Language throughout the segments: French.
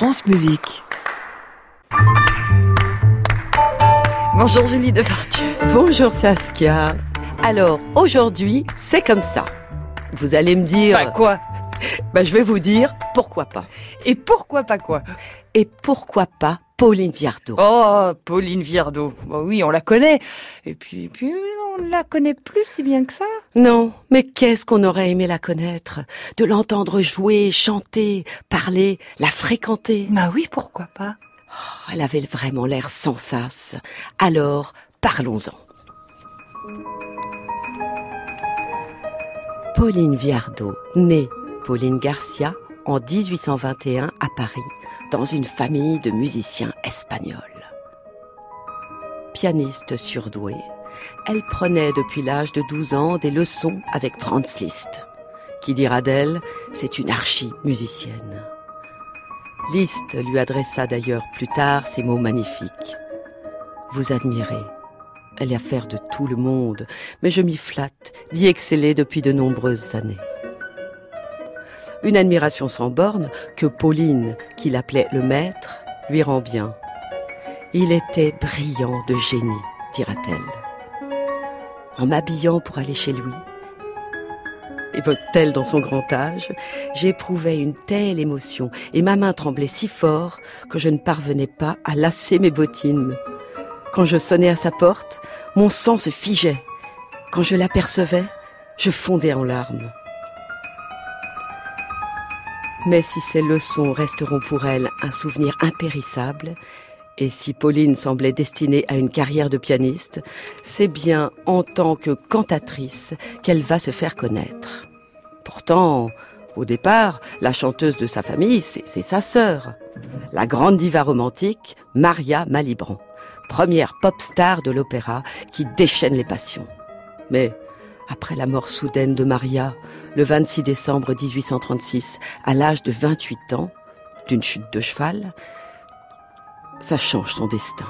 France Musique. Bonjour Julie Depardieu. Bonjour Saskia. Alors, aujourd'hui, c'est comme ça. Vous allez me dire... Bah quoi ? Bah je vais vous dire, pourquoi pas. Et pourquoi pas quoi ? Et pourquoi pas Pauline Viardot. Oh, Pauline Viardot. Bah oui, on la connaît. Et puis... on la connaît plus si bien que ça. Non, mais qu'est-ce qu'on aurait aimé la connaître, de l'entendre jouer, chanter, parler, la fréquenter. Bah oui, pourquoi pas. Oh, elle avait vraiment l'air sans sas. Alors, parlons-en. Pauline Viardot, née Pauline Garcia en 1821 à Paris, dans une famille de musiciens espagnols. Pianiste surdouée, elle prenait depuis l'âge de 12 ans des leçons avec Franz Liszt, qui dira d'elle « c'est une archi-musicienne ». Liszt lui adressa d'ailleurs plus tard ces mots magnifiques. « Vous admirez, elle est affaire de tout le monde, mais je m'y flatte d'y exceller depuis de nombreuses années. » Une admiration sans borne que Pauline, qui l'appelait le maître, lui rend bien. « Il était brillant de génie », dira-t-elle. En m'habillant pour aller chez lui, évoque-t-elle dans son grand âge, j'éprouvais une telle émotion et ma main tremblait si fort que je ne parvenais pas à lasser mes bottines. Quand je sonnais à sa porte, mon sang se figeait. Quand je l'apercevais, je fondais en larmes. Mais si ces leçons resteront pour elle un souvenir impérissable, et si Pauline semblait destinée à une carrière de pianiste, c'est bien en tant que cantatrice qu'elle va se faire connaître. Pourtant, au départ, la chanteuse de sa famille, c'est sa sœur, la grande diva romantique Maria Malibran, première pop star de l'opéra qui déchaîne les passions. Mais après la mort soudaine de Maria, le 26 décembre 1836, à l'âge de 28 ans, d'une chute de cheval, ça change son destin.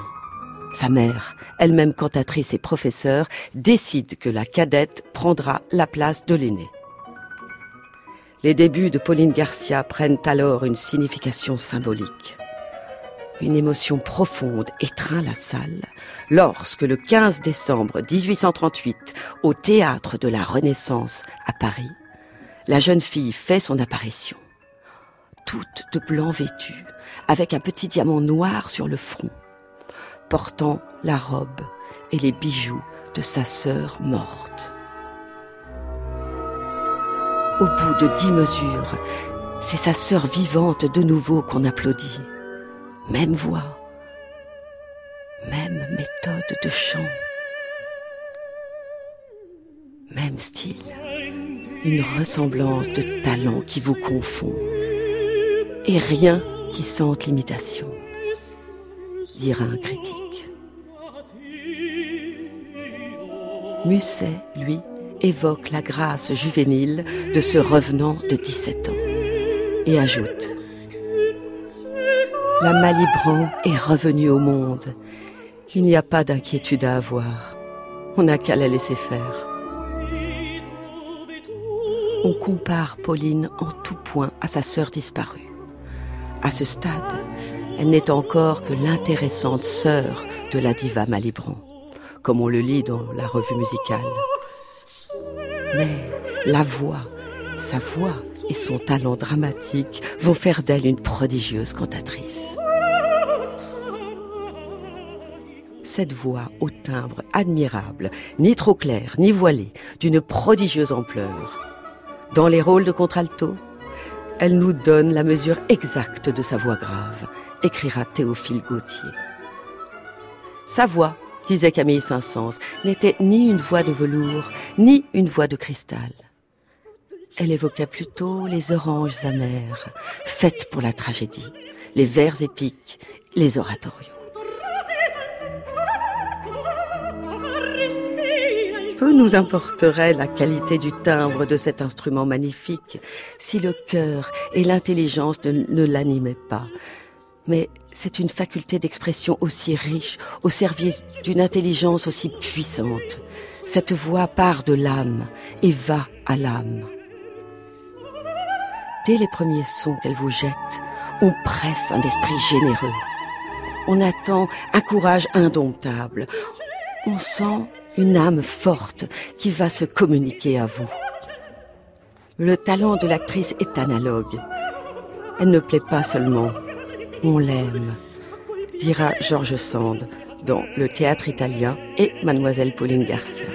Sa mère, elle-même cantatrice et professeure, décide que la cadette prendra la place de l'aînée. Les débuts de Pauline Garcia prennent alors une signification symbolique. Une émotion profonde étreint la salle lorsque le 15 décembre 1838, au Théâtre de la Renaissance à Paris, la jeune fille fait son apparition. Toute de blanc vêtue, avec un petit diamant noir sur le front, portant la robe et les bijoux de sa sœur morte. Au bout de 10 mesures, c'est sa sœur vivante de nouveau qu'on applaudit. Même voix, même méthode de chant, même style, une ressemblance de talent qui vous confond. Et rien qui sente l'imitation, dira un critique. Musset, lui, évoque la grâce juvénile de ce revenant de 17 ans et ajoute « La Malibran est revenue au monde. Il n'y a pas d'inquiétude à avoir. On n'a qu'à la laisser faire. » On compare Pauline en tout point à sa sœur disparue. À ce stade, elle n'est encore que l'intéressante sœur de la diva Malibran, comme on le lit dans la revue musicale. Mais la voix, sa voix et son talent dramatique vont faire d'elle une prodigieuse cantatrice. Cette voix au timbre admirable, ni trop claire, ni voilée, d'une prodigieuse ampleur. Dans les rôles de contralto, elle nous donne la mesure exacte de sa voix grave, écrira Théophile Gautier. Sa voix, disait Camille Saint-Saëns, n'était ni une voix de velours, ni une voix de cristal. Elle évoquait plutôt les oranges amères, faites pour la tragédie, les vers épiques, les oratorios. Peu nous importerait la qualité du timbre de cet instrument magnifique si le cœur et l'intelligence ne l'animaient pas. Mais c'est une faculté d'expression aussi riche, au service d'une intelligence aussi puissante. Cette voix part de l'âme et va à l'âme. Dès les premiers sons qu'elle vous jette, on presse un esprit généreux. On attend un courage indomptable. On sent une âme forte qui va se communiquer à vous. Le talent de l'actrice est analogue. Elle ne plaît pas seulement, on l'aime, dira Georges Sand dans Le théâtre italien et Mademoiselle Pauline Garcia.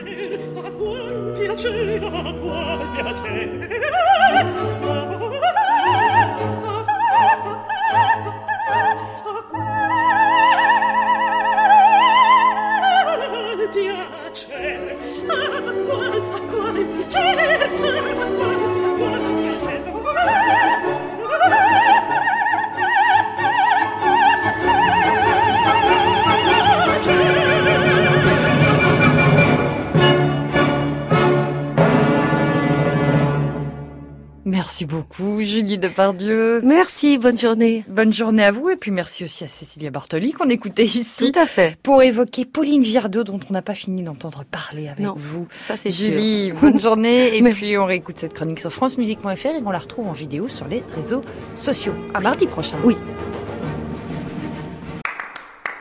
Merci beaucoup, Julie Depardieu. Merci, bonne journée. Bonne journée à vous et puis merci aussi à Cécilia Bartoli qu'on écoutait ici. Tout à fait. Pour évoquer Pauline Viardot dont on n'a pas fini d'entendre parler avec vous. Ça c'est Julie, sûr. Bonne journée et puis on réécoute cette chronique sur francemusique.fr et on la retrouve en vidéo sur les réseaux sociaux. À mardi prochain. Oui.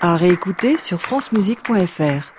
À réécouter sur francemusique.fr.